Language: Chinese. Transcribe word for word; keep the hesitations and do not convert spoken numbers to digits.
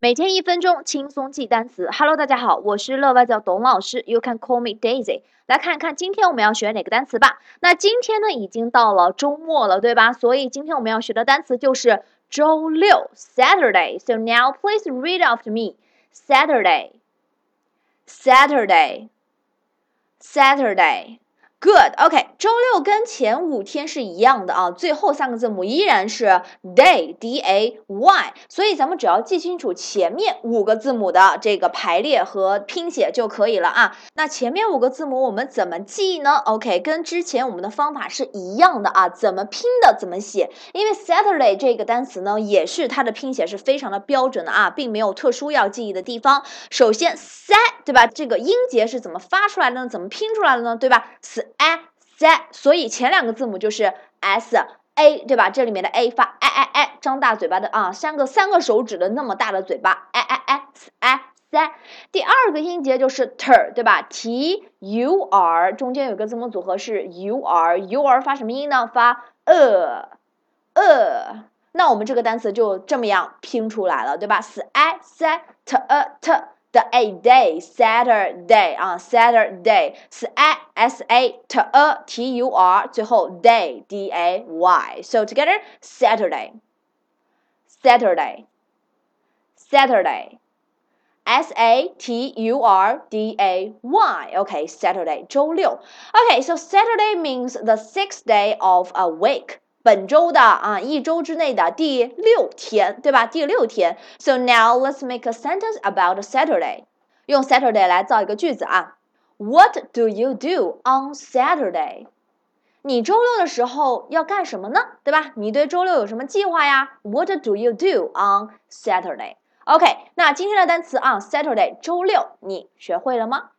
每天一分钟，轻松记单词。Hello， 大家好，我是乐外教董老师 ，You can call me Daisy。来看一看今天我们要学哪个单词吧。那今天呢，已经到了周末了，对吧？所以今天我们要学的单词就是周六 ，Saturday。So now please read after me. Saturday, Saturday, Saturday.Good, OK, 周六跟前五天是一样的啊，最后三个字母依然是 day, D A Y, 所以咱们只要记清楚前面五个字母的这个排列和拼写就可以了啊。那前面五个字母我们怎么记呢？ OK, 跟之前我们的方法是一样的啊，怎么拼的怎么写，因为 Saturday 这个单词呢，也是它的拼写是非常的标准的啊，并没有特殊要记忆的地方。首先 Sat, 对吧，这个音节是怎么发出来的呢？怎么拼出来的呢？对吧？S A, 所以前两个字母就是 S A, 对吧？这里面的 A 发 a a a， 张大嘴巴的啊，三个三个手指的那么大的嘴巴 a a a a a。第二个音节就是 T, 对吧 ？T U R， 中间有个字母组合是 U R， U R 发什么音呢？发 呃呃。那我们这个单词就这么样拼出来了，对吧 ？S A S T A T。The a day, Saturday 啊 ，Saturday, s a s a t a t u r， 最后 day, d a y. So together, Saturday, Saturday, Saturday, s a t u r d a y. Okay, Saturday, 周六。Okay, so Saturday means the sixth day of a week.本周的啊，一周之内的第六天，对吧？第六天。So now let's make a sentence about Saturday. 用 Saturday 来造一个句子啊。What do you do on Saturday? 你周六的时候要干什么呢？对吧？你对周六有什么计划呀？ What do you do on Saturday? OK, 那今天的单词啊 Saturday 周六，你学会了吗？